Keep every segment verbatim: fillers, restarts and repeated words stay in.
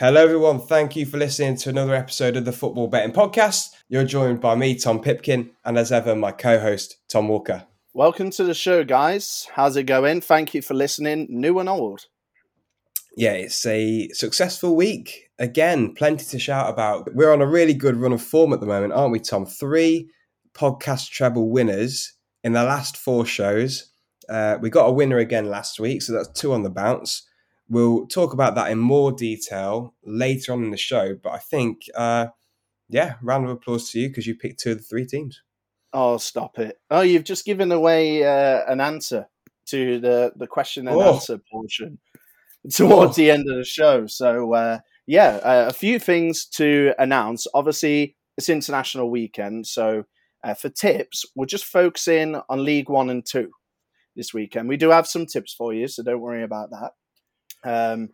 Hello everyone, thank you for listening to another episode of the Football Betting Podcast. You're joined by me, Tom Pipkin, and as ever, my co-host, Tom Walker. Welcome to the show, guys. How's it going? Thank you for listening, new and old. Yeah, it's a successful week. Again, plenty to shout about. We're on a really good run of form at the moment, aren't we, Tom? Three podcast treble winners in the last four shows. Uh, we got a winner again last week, so that's two on the bounce. We'll talk about that in more detail later on in the show. But I think, uh, yeah, round of applause to you because you picked two of the three teams. Oh, stop it. Oh, you've just given away uh, an answer to the, the question and oh. answer portion towards oh. the end of the show. So, uh, yeah, uh, a few things to announce. Obviously, it's international weekend. So uh, for tips, we're just focusing on League One and Two this weekend. We do have some tips for you, so don't worry about that. Um,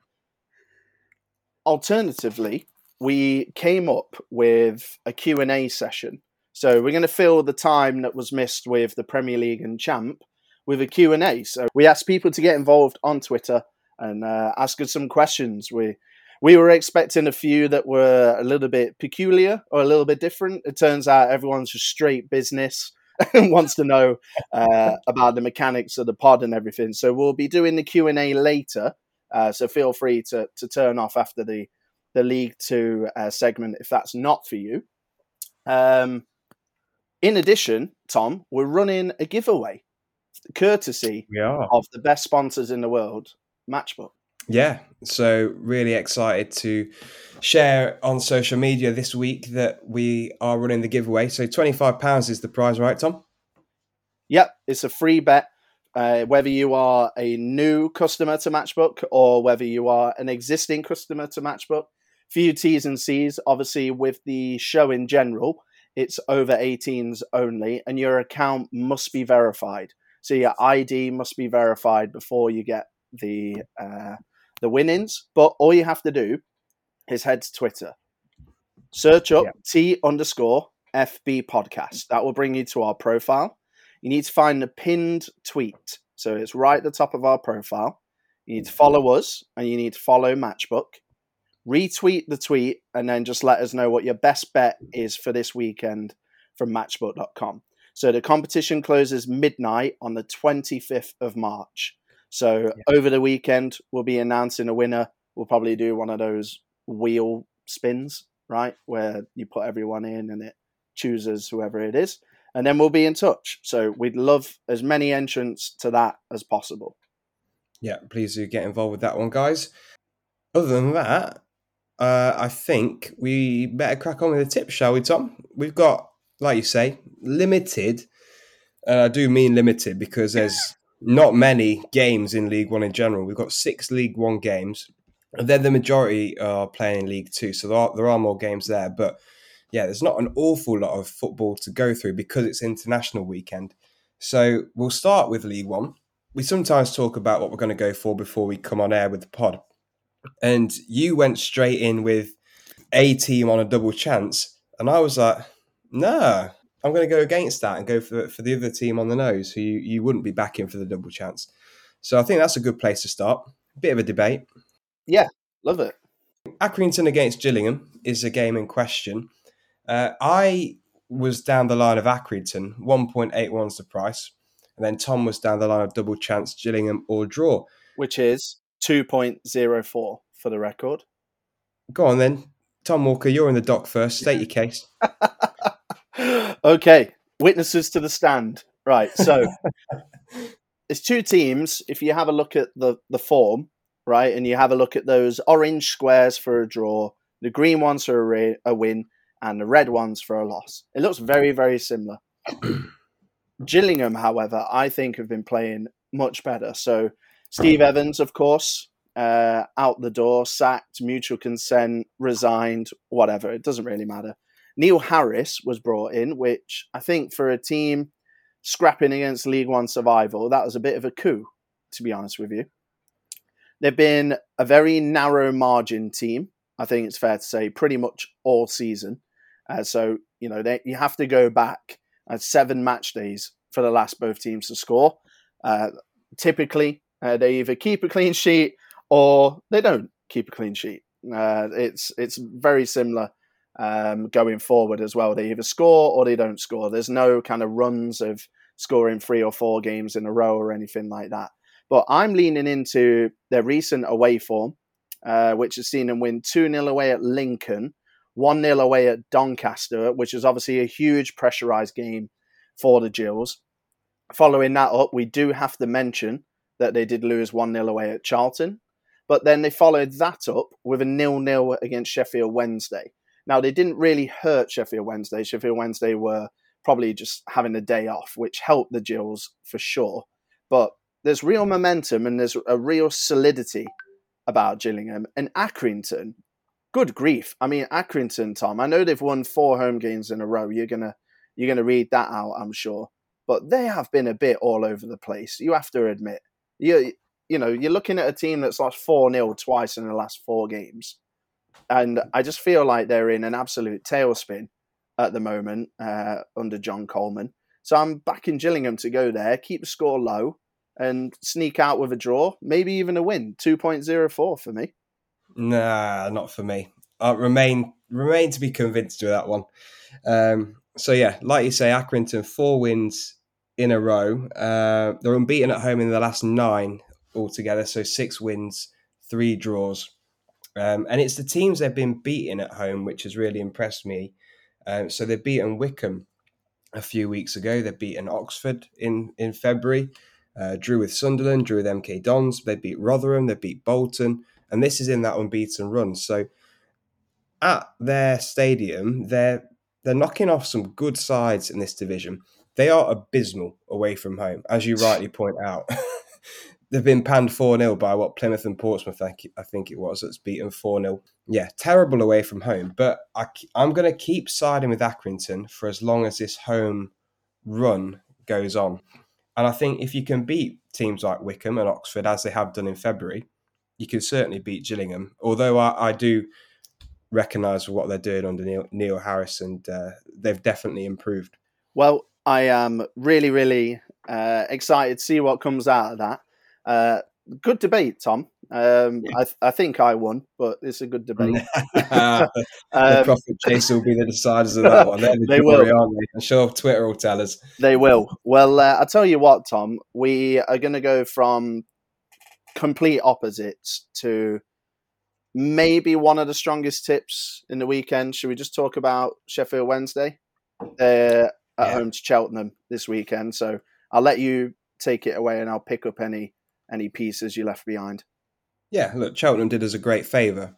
alternatively, we came up with a Q and A session. So we're going to fill the time that was missed with the Premier League and Champ with a Q and A. So we asked people to get involved on Twitter and uh, ask us some questions. We we were expecting a few that were a little bit peculiar or a little bit different. It turns out everyone's just straight business and wants to know uh, about the mechanics of the pod and everything. So we'll be doing the Q and A later. Uh, so feel free to to turn off after the, the League Two uh, segment if that's not for you. Um, in addition, Tom, we're running a giveaway, courtesy yeah. of the best sponsors in the world, Matchbook. Yeah, so really excited to share on social media this week that we are running the giveaway. So twenty-five pounds is the prize, right, Tom? Yep, it's a free bet. Uh, whether you are a new customer to Matchbook or whether you are an existing customer to Matchbook, few T's and C's, obviously with the show in general, it's over eighteens only, and your account must be verified. So your I D must be verified before you get the uh, the winnings. But all you have to do is head to Twitter, search up yeah. T underscore F B podcast. That will bring you to our profile. You need to find the pinned tweet. So it's right at the top of our profile. You need to follow us and you need to follow Matchbook. Retweet the tweet and then just let us know what your best bet is for this weekend from matchbook dot com. So the competition closes midnight on the twenty-fifth of March. So yeah. over the weekend, we'll be announcing a winner. We'll probably do one of those wheel spins, right? Where you put everyone in and it chooses whoever it is. And then we'll be in touch. So we'd love as many entrants to that as possible. Yeah, please do get involved with that one, guys. Other than that, uh, I think we better crack on with the tips, shall we, Tom? We've got, like you say, limited. And I do mean limited because there's not many games in League One in general. We've got six League One games. And then the majority are playing in League Two. So there are, there are more games there. But yeah, there's not an awful lot of football to go through because it's international weekend. So we'll start with League One. We sometimes talk about what we're going to go for before we come on air with the pod. And you went straight in with a team on a double chance. And I was like, no, I'm going to go against that and go for, for the other team on the nose who you, you wouldn't be backing for the double chance. So I think that's a good place to start. Bit of a debate. Yeah, love it. Accrington against Gillingham is a game in question. Uh, I was down the line of Accrington, one point eight one is the price. And then Tom was down the line of double chance, Gillingham or draw. Which is two point oh four for the record. Go on then. Tom Walker, you're in the dock first. State your case. Okay. Witnesses to the stand. Right. So it's two teams. If you have a look at the, the form, right, and you have a look at those orange squares for a draw, the green ones for a, re- a win, and the red ones for a loss. It looks very, very similar. Gillingham, however, I think have been playing much better. So Steve Evans, of course, uh, out the door, sacked, mutual consent, resigned, whatever. It doesn't really matter. Neil Harris was brought in, which I think for a team scrapping against League One survival, that was a bit of a coup, to be honest with you. They've been a very narrow margin team, I think it's fair to say, pretty much all season. Uh, so, you know, they, you have to go back at seven match days for the last both teams to score. Uh, typically, uh, they either keep a clean sheet or they don't keep a clean sheet. Uh, it's it's very similar um, going forward as well. They either score or they don't score. There's no kind of runs of scoring three or four games in a row or anything like that. But I'm leaning into their recent away form, uh, which has seen them win two nil away at Lincoln, one nil away at Doncaster, which is obviously a huge pressurised game for the Jills. Following that up, we do have to mention that they did lose one nil away at Charlton, but then they followed that up with a nil nil against Sheffield Wednesday. Now, they didn't really hurt Sheffield Wednesday. Sheffield Wednesday were probably just having a day off, which helped the Jills for sure. But there's real momentum and there's a real solidity about Gillingham. And Accrington, good grief. I mean, Accrington, Tom, I know they've won four home games in a row. You're going to you're gonna read that out, I'm sure. But they have been a bit all over the place, you have to admit. You you know, you're looking at a team that's lost four nil twice in the last four games. And I just feel like they're in an absolute tailspin at the moment uh, under John Coleman. So I'm backing Gillingham to go there, keep the score low, and sneak out with a draw, maybe even a win. two point oh four for me. Nah, not for me. I remain remain to be convinced with that one. Um, so yeah, like you say, Accrington, four wins in a row. Uh, they're unbeaten at home in the last nine altogether, so six wins, three draws. Um, and it's the teams they've been beating at home which has really impressed me. Um, so they've beaten Wickham a few weeks ago. They've beaten Oxford in, in February. Uh, drew with Sunderland, drew with M K Dons. They beat Rotherham, they beat Bolton. And this is in that unbeaten run. So at their stadium, they're, they're knocking off some good sides in this division. They are abysmal away from home, as you rightly point out. They've been panned four nil by what, Plymouth and Portsmouth, I think it was, that's beaten four nil. Yeah, terrible away from home. But I, I'm going to keep siding with Accrington for as long as this home run goes on. And I think if you can beat teams like Wickham and Oxford, as they have done in February, you can certainly beat Gillingham. Although I, I do recognise what they're doing under Neil, Neil Harris, and uh, they've definitely improved. Well, I am really, really uh, excited to see what comes out of that. Uh, good debate, Tom. Um, yeah. I, th- I think I won, but it's a good debate. um, the profit chase will be the deciders of that one. They're the they jury, will. Aren't they? I'm sure Twitter will tell us. They will. Well, uh, I'll tell you what, Tom. We are going to go from complete opposites to maybe one of the strongest tips in the weekend. Should we just talk about Sheffield Wednesday? They're at yeah. home to Cheltenham this weekend. So I'll let you take it away and I'll pick up any any pieces you left behind. Yeah, look, Cheltenham did us a great favour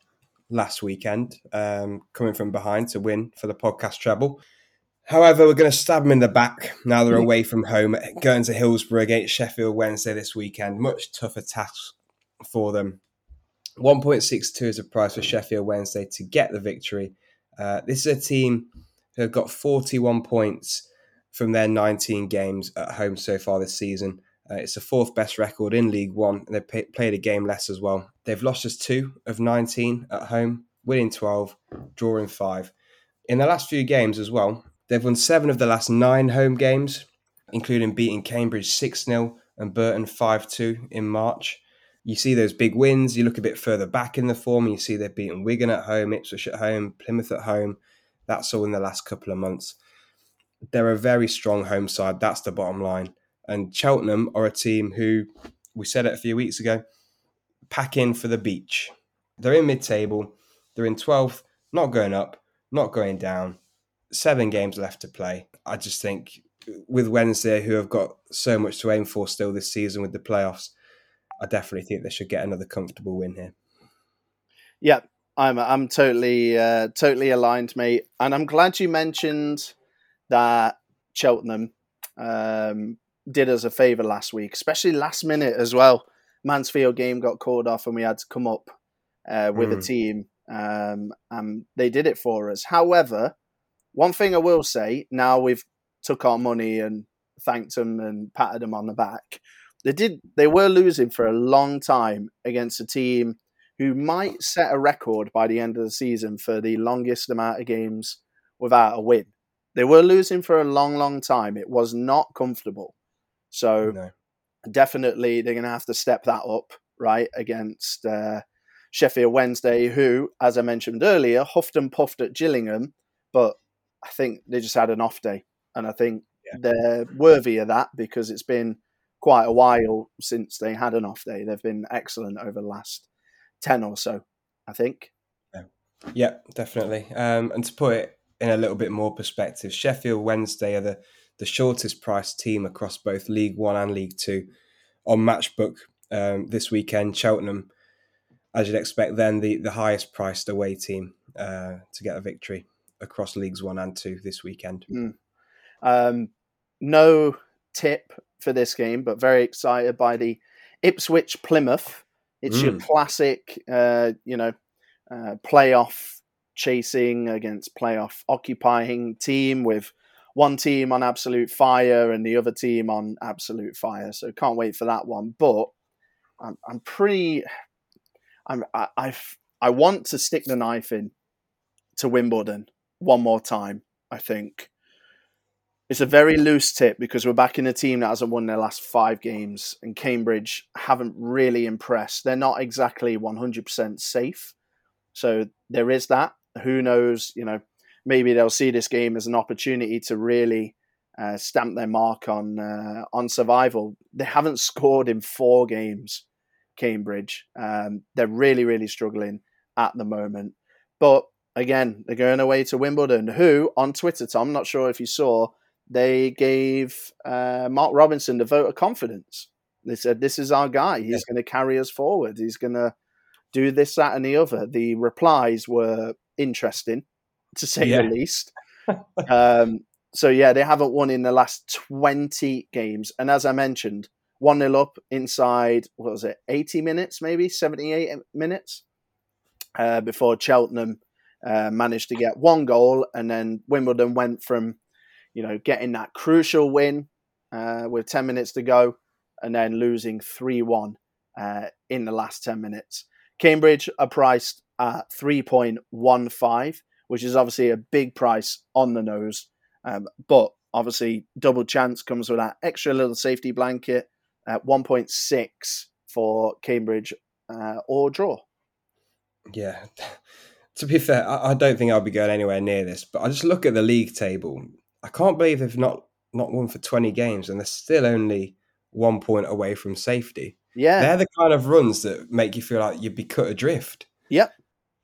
last weekend, um, coming from behind to win for the podcast treble. However, we're going to stab them in the back now they're away from home, going to Hillsborough against Sheffield Wednesday this weekend. Much tougher task for them. one point six two is the price for Sheffield Wednesday to get the victory. Uh, this is a team who have got forty-one points from their nineteen games at home so far this season. Uh, it's the fourth best record in League One, and they've p- played a game less as well. They've lost us two of nineteen at home, winning twelve, drawing five. In the last few games as well, they've won seven of the last nine home games, including beating Cambridge six nil and Burton five two in March. You see those big wins, you look a bit further back in the form, and you see they've beaten Wigan at home, Ipswich at home, Plymouth at home. That's all in the last couple of months. They're a very strong home side, that's the bottom line. And Cheltenham are a team who, we said it a few weeks ago, pack in for the beach. They're in mid-table. They're in twelfth, not going up, not going down. Seven games left to play. I just think with Wednesday, who have got so much to aim for still this season with the playoffs, I definitely think they should get another comfortable win here. Yeah, I'm I'm totally, uh, totally aligned, mate. And I'm glad you mentioned that Cheltenham Um, did us a favour last week, especially last minute as well. Mansfield game got called off and we had to come up uh, with mm. a team. Um, and they did it for us. However, one thing I will say, now we've took our money and thanked them and patted them on the back, they did. They were losing for a long time against a team who might set a record by the end of the season for the longest amount of games without a win. They were losing for a long, long time. It was not comfortable. So no. Definitely they're going to have to step that up, right, against uh, Sheffield Wednesday, who, as I mentioned earlier, huffed and puffed at Gillingham, but I think they just had an off day. And I think yeah. they're worthy of that because it's been quite a while since they had an off day. They've been excellent over the last ten or so, I think. Yeah, yeah definitely. Um, and to put it in a little bit more perspective, Sheffield Wednesday are the, the shortest priced team across both League One and League Two. On Matchbook um, this weekend, Cheltenham, as you'd expect then, the, the highest priced away team uh, to get a victory across Leagues One and Two this weekend. Mm. Um, no tip for this game, but very excited by the Ipswich Plymouth. It's mm. your classic, uh, you know, uh, playoff chasing against playoff occupying team with one team on absolute fire and the other team on absolute fire. So can't wait for that one. But I'm, I'm pretty... I'm, I I've, I want to stick the knife in to Wimbledon one more time, I think. It's a very loose tip because we're back in a team that hasn't won their last five games and Cambridge haven't really impressed. They're not exactly one hundred percent safe. So there is that. Who knows, you know, maybe they'll see this game as an opportunity to really uh, stamp their mark on uh, on survival. They haven't scored in four games, Cambridge. Um, they're really, really struggling at the moment. But again, they're going away to Wimbledon, who on Twitter, Tom, not sure if you saw, they gave uh, Mark Robinson the vote of confidence. They said, this is our guy. He's yeah. going to carry us forward. He's going to do this, that, and the other. The replies were interesting, to say yeah. the least. Um, so, yeah, they haven't won in the last twenty games. And as I mentioned, one nil up inside, what was it, eighty minutes maybe, seventy-eight minutes, uh, before Cheltenham uh, managed to get one goal. And then Wimbledon went from, you know, getting that crucial win uh, with ten minutes to go and then losing three one uh, in the last ten minutes. Cambridge are priced at three point one five. Which is obviously a big price on the nose. Um, but obviously, double chance comes with that extra little safety blanket at one point six for Cambridge uh, or draw. Yeah. To be fair, I don't think I'll be going anywhere near this, but I just look at the league table. I can't believe they've not, not won for twenty games and they're still only one point away from safety. Yeah. They're the kind of runs that make you feel like you'd be cut adrift. Yep.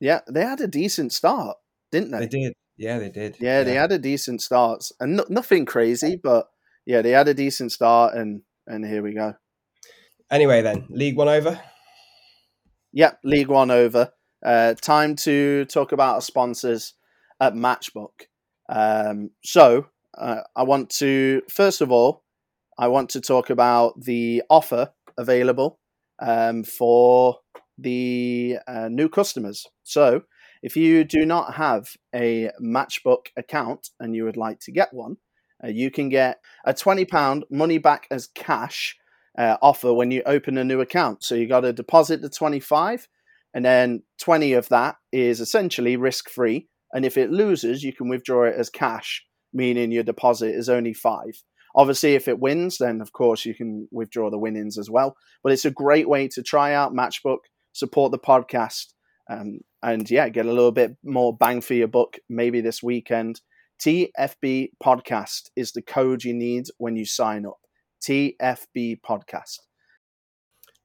Yeah. They had a decent start. Didn't they? They did. Yeah, they did. Yeah, yeah. They had a decent start. And no, nothing crazy, but yeah, they had a decent start and, and here we go. Anyway then, League One over? Yep, League One over. Uh, time to talk about our sponsors at Matchbook. Um, so uh, I want to, first of all, I want to talk about the offer available um, for the uh, new customers. So if you do not have a Matchbook account and you would like to get one, uh, you can get a twenty pounds money back as cash uh, offer when you open a new account. So you got to deposit the twenty-five and then twenty of that is essentially risk-free. And if it loses, you can withdraw it as cash, meaning your deposit is only five. Obviously, if it wins, then of course you can withdraw the winnings as well. But it's a great way to try out Matchbook, support the podcast, Um, and yeah, get a little bit more bang for your buck maybe this weekend. T F B Podcast is the code you need when you sign up. T F B Podcast.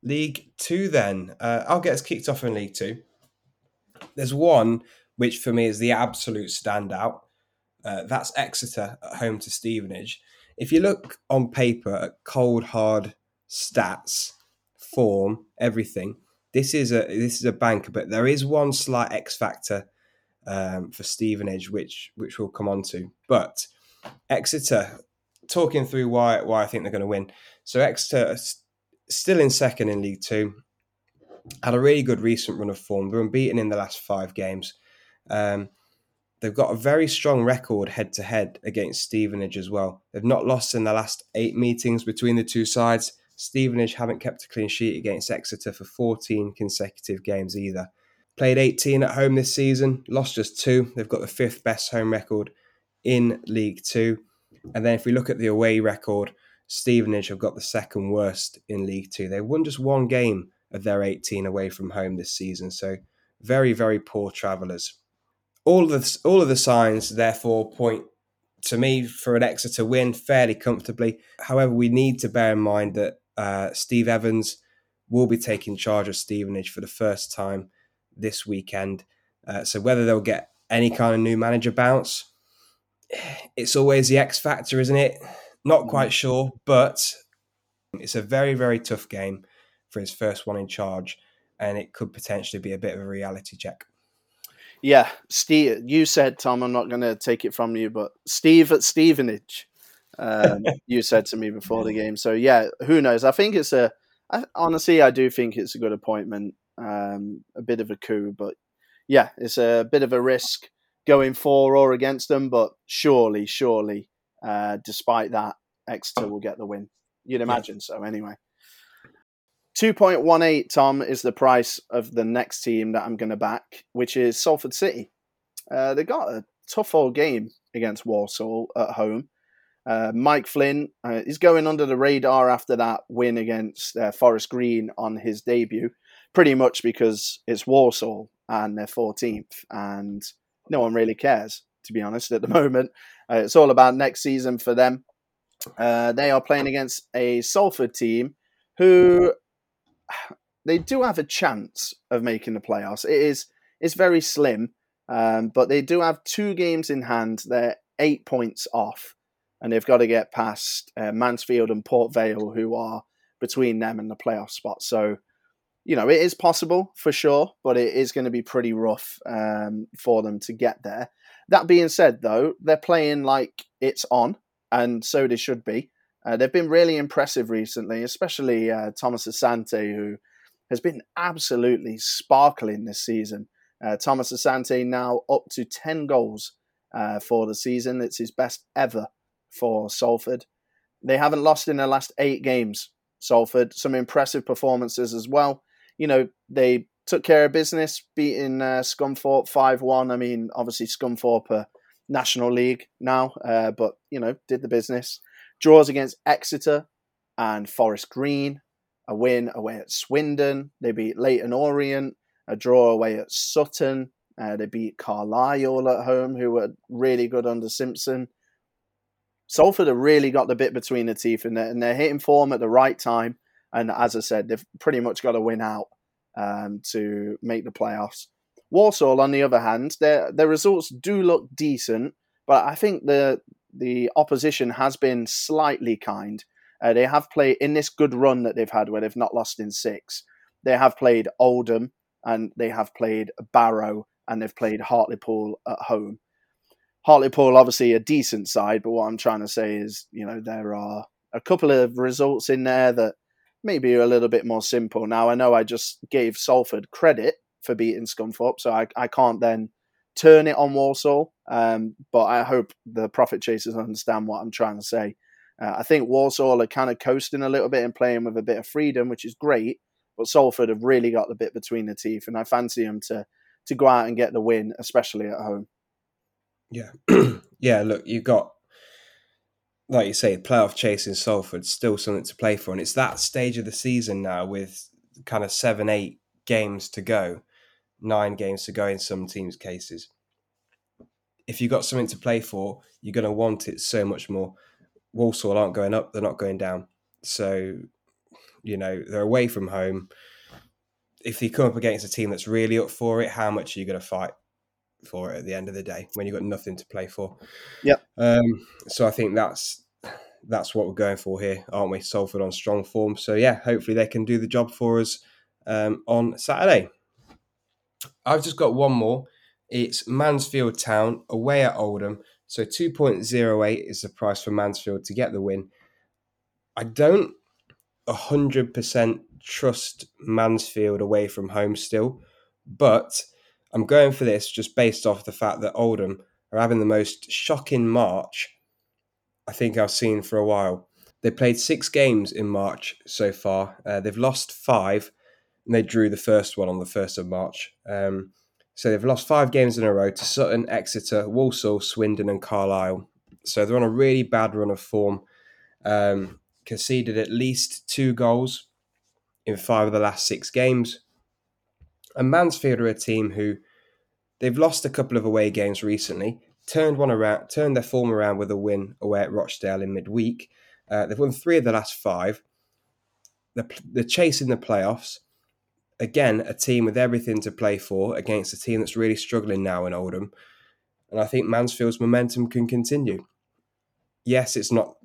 League Two then. Uh, I'll get us kicked off in League Two. There's one which for me is the absolute standout. Uh, that's Exeter at home to Stevenage. If you look on paper at cold, hard stats, form, everything, This is a this is a banker, but there is one slight X factor um, for Stevenage, which which we'll come on to. But Exeter, talking through why why I think they're going to win. So Exeter are st- still in second in League Two, had a really good recent run of form. They're unbeaten in the last five games. Um, they've got a very strong record head to head against Stevenage as well. They've not lost in the last eight meetings between the two sides. Stevenage haven't kept a clean sheet against Exeter for fourteen consecutive games either. Played eighteen at home this season, lost just two. They've got the fifth best home record in League Two. And then if we look at the away record, Stevenage have got the second worst in League Two. They won just one game of their eighteen away from home this season. So very, very poor travellers. All of the, all of the signs, therefore, point to me for an Exeter win fairly comfortably. However, we need to bear in mind that uh, Steve Evans will be taking charge of Stevenage for the first time this weekend. Uh, so whether they'll get any kind of new manager bounce, it's always the X factor, isn't it? Not quite sure, but it's a very, very tough game for his first one in charge, and it could potentially be a bit of a reality check. Yeah, Steve, you said, Tom, I'm not going to take it from you, but Steve at Stevenage, um, you said to me before the game. So, yeah, who knows? I think it's a, I, honestly, I do think it's a good appointment, um, a bit of a coup, but yeah, it's a bit of a risk going for or against them, but surely, surely, uh, despite that, Exeter will get the win. You'd imagine so, anyway. two point one eight, Tom, is the price of the next team that I'm going to back, which is Salford City. Uh, they got a tough old game against Walsall at home. Uh, Mike Flynn uh, is going under the radar after that win against uh, Forest Green on his debut, pretty much because it's Walsall and they're fourteenth, and no one really cares, to be honest, at the moment. Uh, it's all about next season for them. Uh, they are playing against a Salford team who... they do have a chance of making the playoffs. It is it's very slim, um, but they do have two games in hand. They're eight points off, and they've got to get past uh, Mansfield and Port Vale, who are between them and the playoff spot. So, you know, it is possible for sure, but it is going to be pretty rough um, for them to get there. That being said, though, they're playing like it's on, and so they should be. Uh, they've been really impressive recently, especially uh, Thomas Asante, who has been absolutely sparkling this season. Uh, Thomas Asante now up to ten goals uh, for the season. It's his best ever for Salford. They haven't lost in their last eight games, Salford. Some impressive performances as well. You know, they took care of business, beating uh, Scunthorpe five one. I mean, obviously Scunthorpe are National League now, uh, but, you know, did the business. Draws against Exeter and Forest Green. A win away at Swindon. They beat Leyton Orient. A draw away at Sutton. Uh, they beat Carlisle at home, who were really good under Simpson. Salford have really got the bit between the teeth, and they're, and they're hitting form at the right time. And as I said, they've pretty much got to win out um, to make the playoffs. Walsall, on the other hand, their their results do look decent, but I think the... the opposition has been slightly kind. Uh, they have played in this good run that they've had where they've not lost in six. They have played Oldham and they have played Barrow and they've played Hartlepool at home. Hartlepool, obviously a decent side, but what I'm trying to say is, you know, there are a couple of results in there that maybe are a little bit more simple. Now, I know I just gave Salford credit for beating Scunthorpe, so I, I can't then turn it on Walsall, um, but I hope the profit chasers understand what I'm trying to say. Uh, I think Walsall are kind of coasting a little bit and playing with a bit of freedom, which is great, but Salford have really got the bit between the teeth, and I fancy them to to go out and get the win, especially at home. Yeah. Yeah, look, you've got, like you say, playoff chasing Salford, still something to play for, and it's that stage of the season now with kind of seven, eight games to go. Nine games to go in some teams' cases. If you've got something to play for, you're going to want it so much more. Walsall aren't going up, they're not going down. So, you know, they're away from home. If you come up against a team that's really up for it, how much are you going to fight for it at the end of the day when you've got nothing to play for? Yeah. Um, so I think that's that's what we're going for here, aren't we? Salford on strong form. So, yeah, hopefully they can do the job for us um, on Saturday. I've just got one more. It's Mansfield Town away at Oldham. So two point oh eight is the price for Mansfield to get the win. I don't one hundred percent trust Mansfield away from home still, but I'm going for this just based off the fact that Oldham are having the most shocking March I think I've seen for a while. They played six games in March so far. Uh, they've lost five. And they drew the first one on the first of March. Um, so they've lost five games in a row to Sutton, Exeter, Walsall, Swindon and Carlisle. So they're on a really bad run of form. Um, conceded at least two goals in five of the last six games. And Mansfield are a team who, they've lost a couple of away games recently, turned one around, turned their form around with a win away at Rochdale in midweek. Uh, they've won three of the last five. They're, they're chasing the playoffs. Again, a team with everything to play for against a team that's really struggling now in Oldham. And I think Mansfield's momentum can continue. Yes, it's not,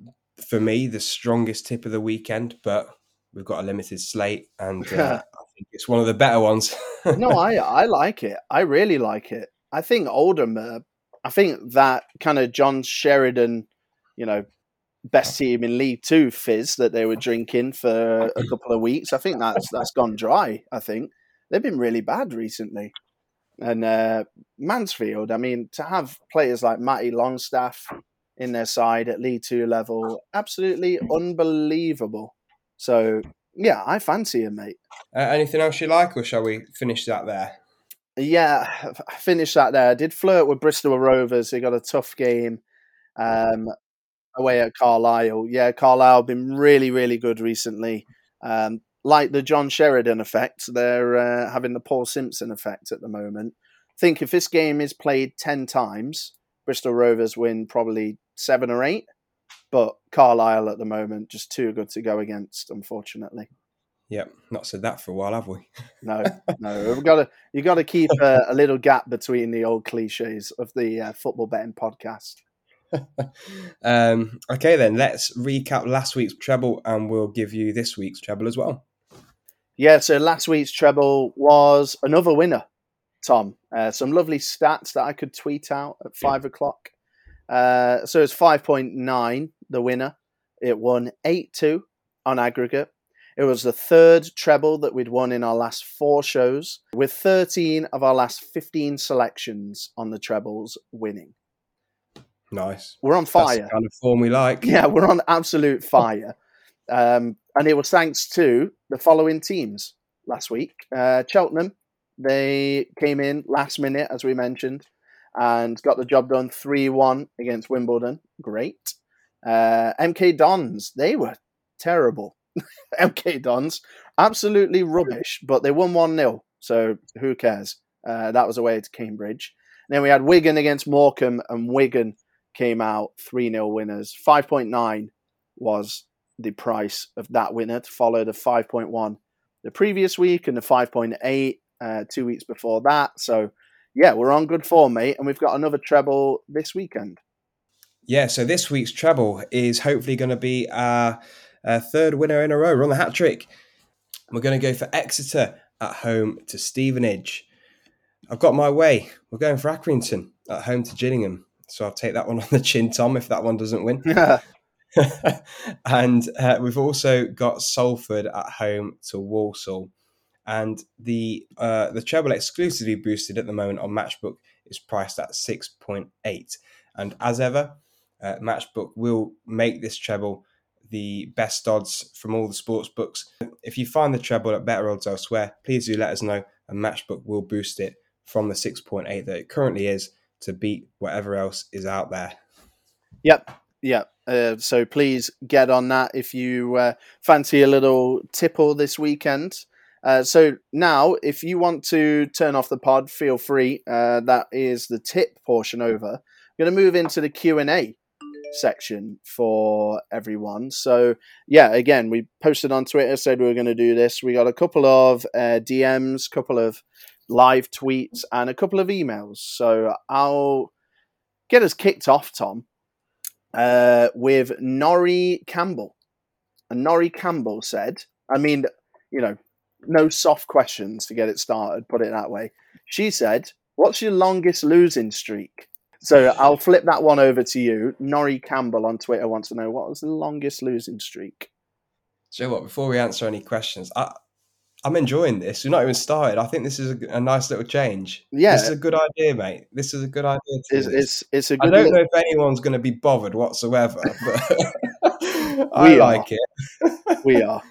for me, the strongest tip of the weekend, but we've got a limited slate and uh, I think it's one of the better ones. No, I, I like it. I really like it. I think Oldham, uh, I think that kind of John Sheridan, you know, best team in League Two fizz that they were drinking for a couple of weeks, I think that's that's gone dry. I think they've been really bad recently. And uh, Mansfield, I mean, to have players like Matty Longstaff in their side at League Two level, absolutely unbelievable. So, yeah, I fancy him, mate. Uh, anything else you like, or shall we finish that there? Yeah, I finished that there. I did flirt with Bristol Rovers. They got a tough game. Um Away at Carlisle. Yeah, Carlisle have been really, really good recently. Um, like the John Sheridan effect, they're uh, having the Paul Simpson effect at the moment. I think if this game is played ten times, Bristol Rovers win probably seven or eight. But Carlisle at the moment, just too good to go against, unfortunately. Yeah, not said that for a while, have we? No, no. We've got to, you've got to keep uh, a little gap between the old cliches of the uh, Football Betting Podcast. um, okay then, let's recap last week's treble and we'll give you this week's treble as well. Yeah, so last week's treble was another winner, Tom. Uh, some lovely stats that I could tweet out at five o'clock. Uh, so it's five point nine, the winner. It won eight two on aggregate. It was the third treble that we'd won in our last four shows, with thirteen of our last fifteen selections on the trebles winning. Nice. We're on fire. That's the kind of form we like. Yeah, we're on absolute fire. um, and it was thanks to the following teams last week. Uh, Cheltenham, they came in last minute, as we mentioned, and got the job done three one against Wimbledon. Great. Uh, M K Dons, they were terrible. M K Dons, absolutely rubbish, but they won one nil, so who cares? Uh, that was away to Cambridge. And then we had Wigan against Morecambe, and Wigan came out three nil winners. five point nine was the price of that winner, to follow the five point one the previous week and the five point eight uh, two weeks before that. So, yeah, we're on good form, mate, and we've got another treble this weekend. Yeah, so this week's treble is hopefully going to be our, our third winner in a row. We're on the hat trick. We're going to go for Exeter at home to Stevenage. I've got my way. We're going for Accrington at home to Gillingham. So I'll take that one on the chin, Tom, if that one doesn't win. Yeah. and uh, we've also got Salford at home to Walsall. And the uh, the treble exclusively boosted at the moment on Matchbook is priced at six point eight. And as ever, uh, Matchbook will make this treble the best odds from all the sports books. If you find the treble at better odds elsewhere, please do let us know. And Matchbook will boost it from the six point eight that it currently is to beat whatever else is out there. Yep, yep. Uh, so please get on that if you uh, fancy a little tipple this weekend. Uh, so now, if you want to turn off the pod, feel free. Uh, that is the tip portion over. I'm going to move into the Q and A section for everyone. So, yeah, again, we posted on Twitter, said we were going to do this. We got a couple of uh, D Ms, couple of live tweets and a couple of emails. So I'll get us kicked off, Tom, uh, with Nori Campbell. And Nori Campbell said, I mean, you know, no soft questions to get it started, put it that way. She said, what's your longest losing streak? So I'll flip that one over to you. Nori Campbell on Twitter wants to know, what was the longest losing streak? So what, before we answer any questions, I, I'm enjoying this. We've not even started. I think this is a, a nice little change. Yeah. This is a good idea, mate. This is a good idea. It's, it's, it's a good I don't little... know if anyone's going to be bothered whatsoever, but I like it. We are.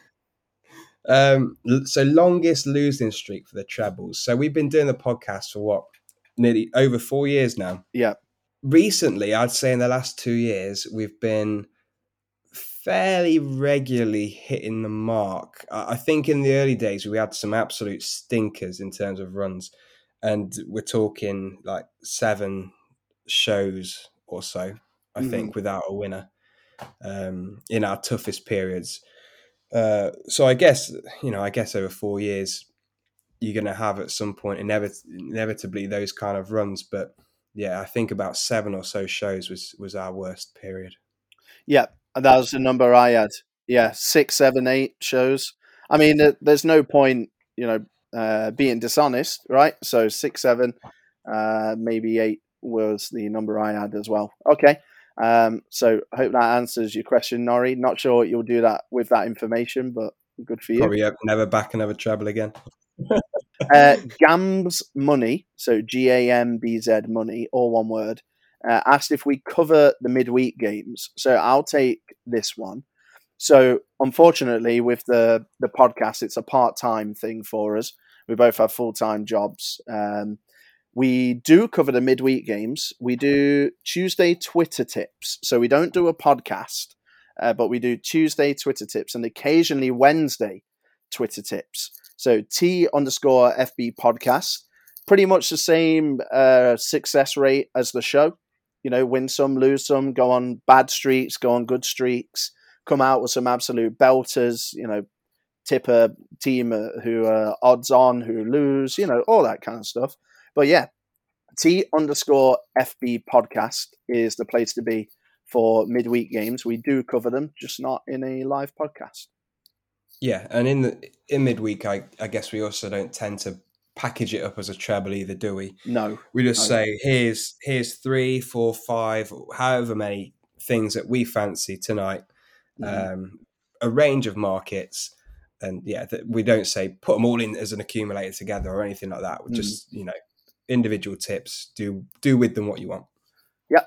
Um, so longest losing streak for the trebles. So we've been doing the podcast for what? Nearly over four years now. Yeah. Recently, I'd say in the last two years, we've been fairly regularly hitting the mark. I think in the early days we had some absolute stinkers in terms of runs, and we're talking like seven shows or so, I mm. think, without a winner um, in our toughest periods. Uh, so I guess, you know, I guess over four years, you're going to have at some point inevit- inevitably those kind of runs. But yeah, I think about seven or so shows was, was our worst period. Yeah, that was the number I had. Yeah, six, seven, eight shows. I mean, there's no point, you know, uh, being dishonest, right? So six, seven, uh, maybe eight was the number I had as well. Okay. Um, so I hope that answers your question, Nori. Not sure you'll do that with that information, but good for you. Probably yeah, never back and never travel again. uh, Gambs Money, so G A M B Z Money, all one word, uh, asked if we cover the midweek games. So I'll take this one. So unfortunately with the, the podcast, it's a part-time thing for us. We both have full-time jobs. Um, We do cover the midweek games. We do Tuesday Twitter tips. So we don't do a podcast, uh, but we do Tuesday Twitter tips and occasionally Wednesday Twitter tips. So T underscore F B podcast, pretty much the same uh, success rate as the show. You know, win some, lose some, go on bad streaks, go on good streaks, come out with some absolute belters, you know, tip a team who are odds on, who lose, you know, all that kind of stuff. But yeah, T underscore F B podcast is the place to be for midweek games. We do cover them, just not in a live podcast. Yeah, and in the in midweek, I, I guess we also don't tend to package it up as a treble either, do we? No. We just no. say, here's here's three, four, five, however many things that we fancy tonight, mm. um, a range of markets. And yeah, we don't say put them all in as an accumulator together or anything like that. We just, mm. you know, individual tips, do do with them what you want. Yeah.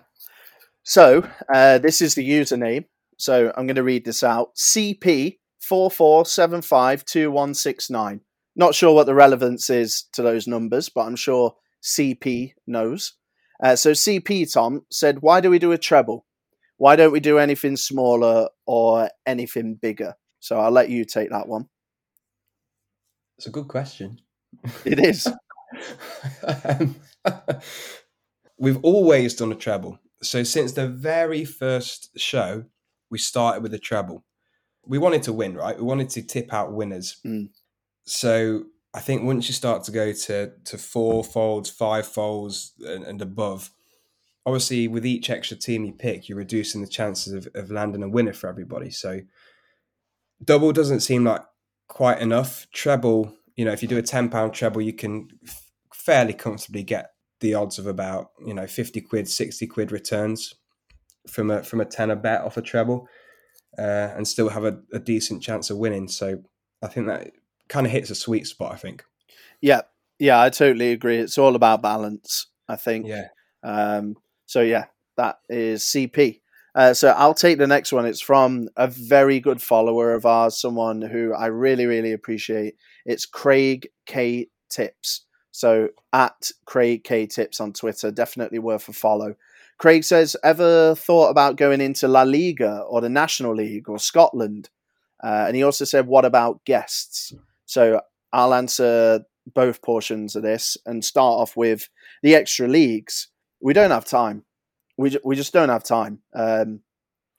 So uh, this is the username. So I'm going to read this out. C P four four seven five two one six nine. Not sure what the relevance is to those numbers, but I'm sure C P knows. Uh, so C P, Tom, said, why do we do a treble? Why don't we do anything smaller or anything bigger? So I'll let you take that one. It's a good question. It is. um, we've always done a treble. So since the very first show, we started with a treble. We wanted to win, right? We wanted to tip out winners. Mm. So I think once you start to go to, to four folds, five folds and, and above, obviously with each extra team you pick, you're reducing the chances of, of landing a winner for everybody. So double doesn't seem like quite enough. Treble, you know, if you do a ten pound treble, you can f- fairly comfortably get the odds of about, you know, fifty quid, sixty quid returns from a from a tenner bet off a treble uh, and still have a, a decent chance of winning. So I think that kind of hits a sweet spot, I think. Yeah. Yeah, I totally agree. It's all about balance, I think. Yeah. Um, so, yeah, that is C P. Uh, so I'll take the next one. It's from a very good follower of ours, someone who I really, really appreciate. It's Craig K Tips. So at Craig K Tips on Twitter, definitely worth a follow. Craig says, ever thought about going into La Liga or the National League or Scotland? Uh, and he also said, what about guests? So I'll answer both portions of this and start off with the extra leagues. We don't have time. We we just don't have time. Um,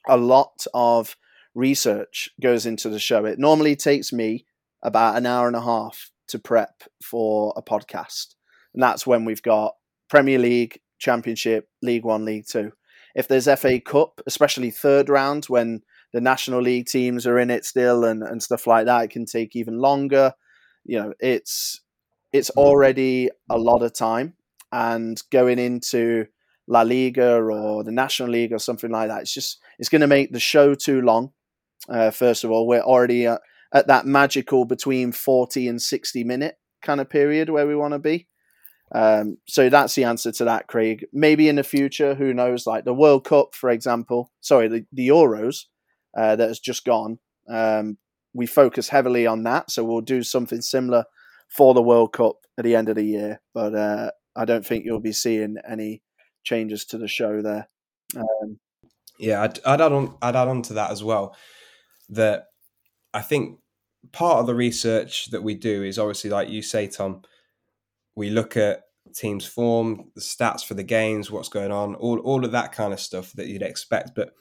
a lot of research goes into the show. It normally takes me about an hour and a half to prep for a podcast. And that's when we've got Premier League, Championship, League One, League Two. If there's F A Cup, especially third round, when the National League teams are in it still and, and stuff like that, it can take even longer. You know, it's it's already a lot of time. And going into La Liga or the National League or something like that. It's just, it's going to make the show too long. Uh, first of all, we're already at, at that magical between forty and sixty minute kind of period where we want to be. Um, so that's the answer to that, Craig. Maybe in the future, who knows, like the World Cup, for example, sorry, the, the Euros uh, that has just gone. Um, we focus heavily on that. So we'll do something similar for the World Cup at the end of the year. But uh, I don't think you'll be seeing any changes to the show there. Um, Yeah, I'd, I'd add on. I'd add on to that as well. That I think part of the research that we do is obviously, like you say, Tom, we look at teams' form, the stats for the games, what's going on, all all of that kind of stuff that you'd expect. But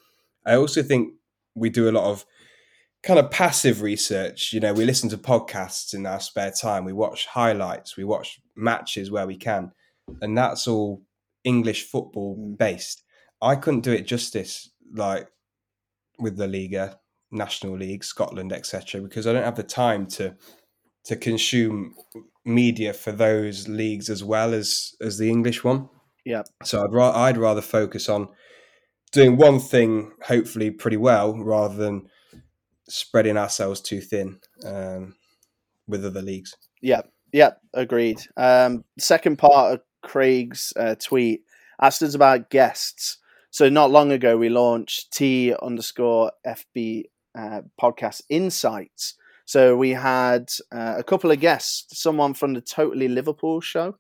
I also think we do a lot of kind of passive research. You know, we listen to podcasts in our spare time, we watch highlights, we watch matches where we can, and that's all English football based. I couldn't do it justice, like with the Liga, National League, Scotland, et cetera, because I don't have the time to to consume media for those leagues as well as as the English one. Yeah. So I'd ra- I'd rather focus on doing one thing, hopefully pretty well, rather than spreading ourselves too thin um, with other leagues. Yeah. Yeah. Agreed. Um, second part of Craig's uh, tweet asked us about guests. So not long ago, we launched T underscore FB uh, podcast insights. So we had uh, a couple of guests, someone from the Totally Liverpool show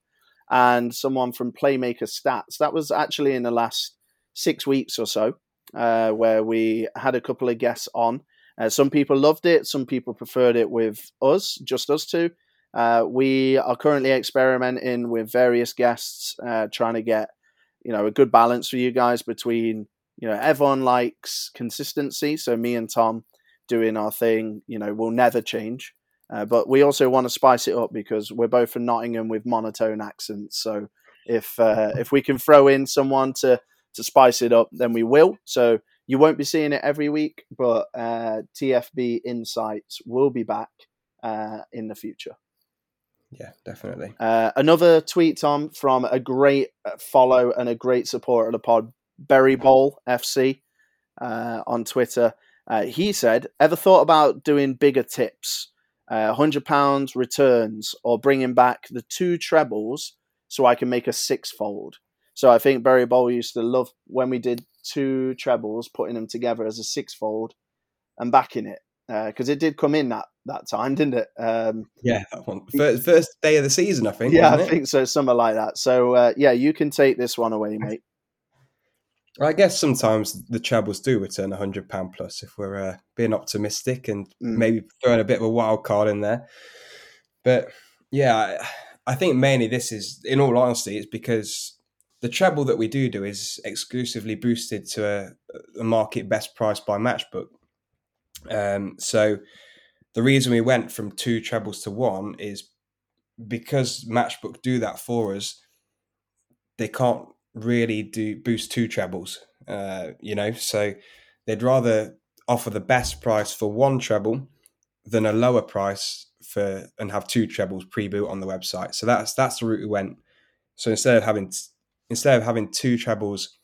and someone from Playmaker Stats. That was actually in the last six weeks or so uh, where we had a couple of guests on. Uh, some people loved it. Some people preferred it with us, just us two. Uh, we are currently experimenting with various guests, uh, trying to get, you know, a good balance for you guys between, you know, everyone likes consistency. So me and Tom doing our thing, you know, will never change. Uh, but we also want to spice it up because we're both from Nottingham with monotone accents. So if uh, if we can throw in someone to, to spice it up, then we will. So you won't be seeing it every week, but uh, T F B Insights will be back uh, in the future. Yeah, definitely. Uh, another tweet, Tom, from a great follow and a great supporter of the pod, Berry Bowl F C uh, on Twitter. Uh, he said, ever thought about doing bigger tips, uh, one hundred pounds returns, or bringing back the two trebles so I can make a six-fold? So I think Berry Bowl used to love when we did two trebles, putting them together as a six-fold and backing it. Because uh, it did come in that, that time, didn't it? Um, yeah, that one. First, first day of the season, I think. Yeah, wasn't I it? think so, something like that. So, uh, yeah, you can take this one away, mate. I guess sometimes the trebles do return one hundred pounds plus if we're uh, being optimistic and mm. maybe throwing a bit of a wild card in there. But, yeah, I think mainly this is, in all honesty, it's because the treble that we do do is exclusively boosted to a, a market best price by Matchbook. Um, so the reason we went from two trebles to one is because Matchbook do that for us. They can't really do boost two trebles, uh, you know, so they'd rather offer the best price for one treble than a lower price for and have two trebles pre-boot on the website. So that's that's the route we went. So instead of having instead of having two trebles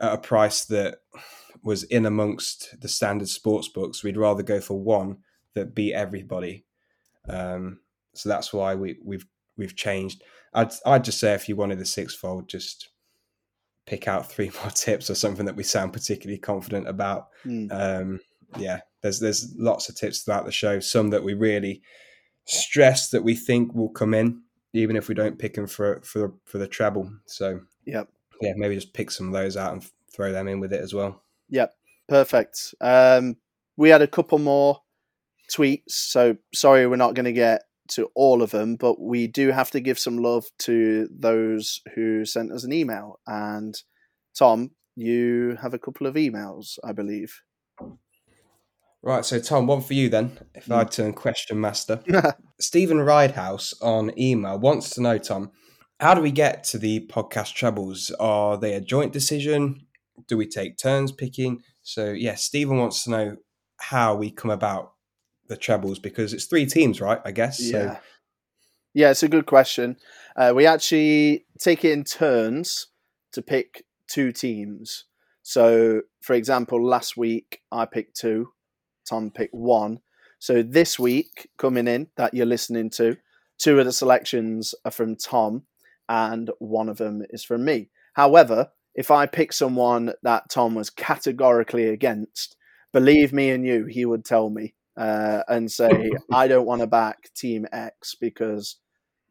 at a price that was in amongst the standard sports books, we'd rather go for one that beat everybody. Um, so that's why we, we've we've changed. I'd I'd just say if you wanted a six-fold, just pick out three more tips or something that we sound particularly confident about. Mm. Um, yeah, there's there's lots of tips throughout the show. Some that we really stress that we think will come in, even if we don't pick them for for for the treble. So yep. yeah, maybe just pick some of those out and throw them in with it as well. Yep, perfect. Um, we had a couple more tweets, so sorry we're not going to get to all of them, but we do have to give some love to those who sent us an email. And Tom, you have a couple of emails, I believe. Right, so Tom, one for you then, if mm. I turn question master. Stephen Ridehouse on email wants to know, Tom, how do we get to the podcast trebles? Are they a joint decision? Do we take turns picking? So, yeah, Stephen wants to know how we come about the trebles because it's three teams, right, I guess? Yeah, so. yeah it's a good question. Uh, we actually take it in turns to pick two teams. So, for example, last week I picked two, Tom picked one. So this week, coming in, that you're listening to, two of the selections are from Tom and one of them is from me. However, if I pick someone that Tom was categorically against, believe me and you, he would tell me uh, and say, I don't want to back Team X because,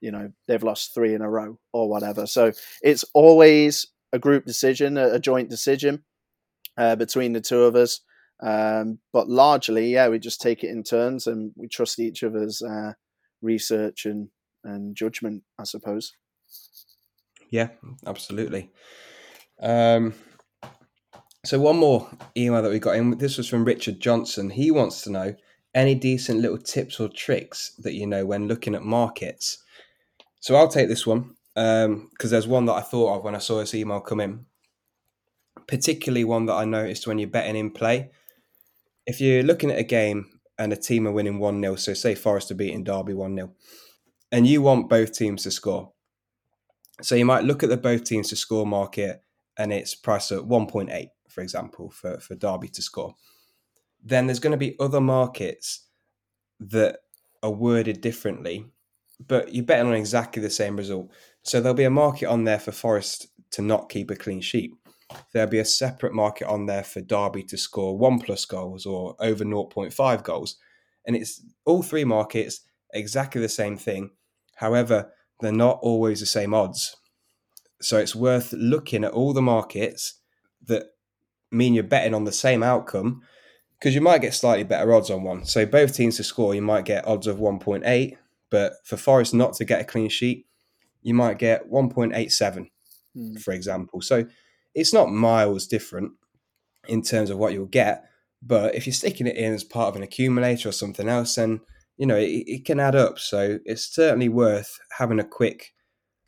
you know, they've lost three in a row or whatever. So it's always a group decision, a joint decision. uh, between the two of us. Um, but largely, yeah, we just take it in turns and we trust each other's uh, research and, and judgment, I suppose. Yeah, absolutely. Um, so one more email that we got in. This was from Richard Johnson. He wants to know any decent little tips or tricks that you know when looking at markets. So I'll take this one because um, there's one that I thought of when I saw this email come in, particularly one that I noticed when you're betting in play. If you're looking at a game and a team are winning one nil, so say Forest are beating Derby one nil, and you want both teams to score. So you might look at the both teams to score market and it's priced at one point eight, for example, for, for Derby to score. Then there's going to be other markets that are worded differently, but you're betting on exactly the same result. So there'll be a market on there for Forest to not keep a clean sheet. There'll be a separate market on there for Derby to score one plus goals or over zero point five goals. And it's all three markets, exactly the same thing. However, they're not always the same odds. So it's worth looking at all the markets that mean you're betting on the same outcome, because you might get slightly better odds on one. So both teams to score, you might get odds of one point eight, but for Forest not to get a clean sheet, you might get one point eight seven, mm. for example. So it's not miles different in terms of what you'll get, but if you're sticking it in as part of an accumulator or something else, then you know it, it can add up. So it's certainly worth having a quick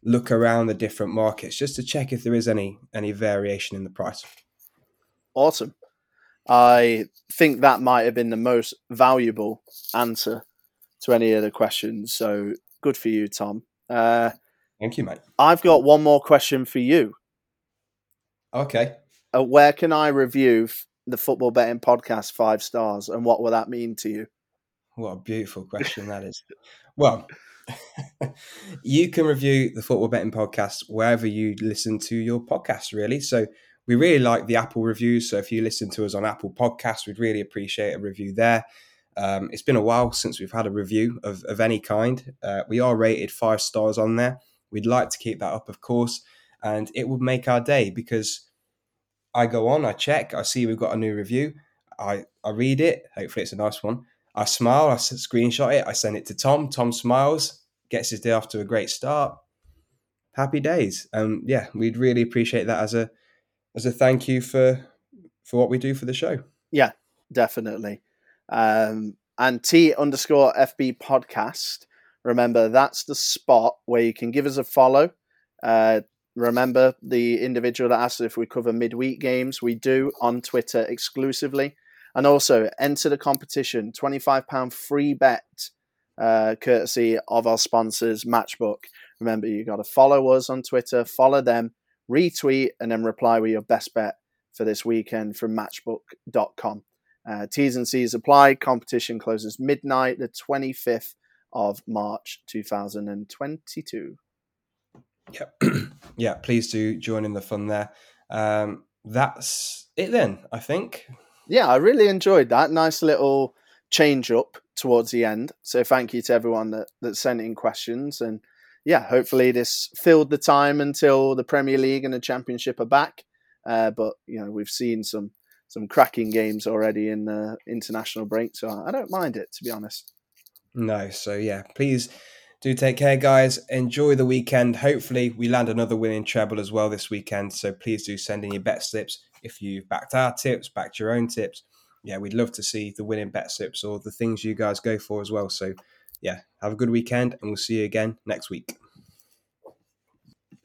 look around the different markets just to check if there is any any variation in the price. Awesome. I think that might have been the most valuable answer to any of the questions. So good for you, Tom. Uh, Thank you, mate. I've got one more question for you. Okay. Uh, where can I review f- the Football Betting Podcast five stars, and what will that mean to you? What a beautiful question that is. Well, you can review the Football Betting Podcast wherever you listen to your podcast, really. So we really like the Apple reviews. So if you listen to us on Apple Podcasts, we'd really appreciate a review there. Um, it's been a while since we've had a review of, of any kind. Uh, we are rated five stars on there. We'd like to keep that up, of course. And it would make our day, because I go on, I check, I see we've got a new review. I, I read it. Hopefully it's a nice one. I smile, I screenshot it, I send it to Tom. Tom smiles, gets his day off to a great start. Happy days. Um, yeah, we'd really appreciate that as a as a thank you for for what we do for the show. Yeah, definitely. Um, and T underscore F B podcast. Remember, that's the spot where you can give us a follow. Uh, Remember, the individual that asked if we cover midweek games, we do on Twitter exclusively. And also, enter the competition, twenty-five pounds free bet, uh, courtesy of our sponsors, Matchbook. Remember, you got to follow us on Twitter, follow them, retweet, and then reply with your best bet for this weekend from matchbook dot com. Uh, T's and C's apply. Competition closes midnight, the twenty-fifth of March, two thousand twenty-two. Yeah, yeah. Please do join in the fun there. Um, that's it then, I think. Yeah, I really enjoyed that. Nice little change up towards the end. So thank you to everyone that, that sent in questions. And yeah, hopefully this filled the time until the Premier League and the Championship are back. Uh, but, you know, we've seen some some cracking games already in the international break. So I don't mind it, to be honest. No, so yeah, please... do take care, guys. Enjoy the weekend. Hopefully we land another winning treble as well this weekend. So please do send in your bet slips. If you've backed our tips, backed your own tips. Yeah, we'd love to see the winning bet slips or the things you guys go for as well. So yeah, have a good weekend and we'll see you again next week.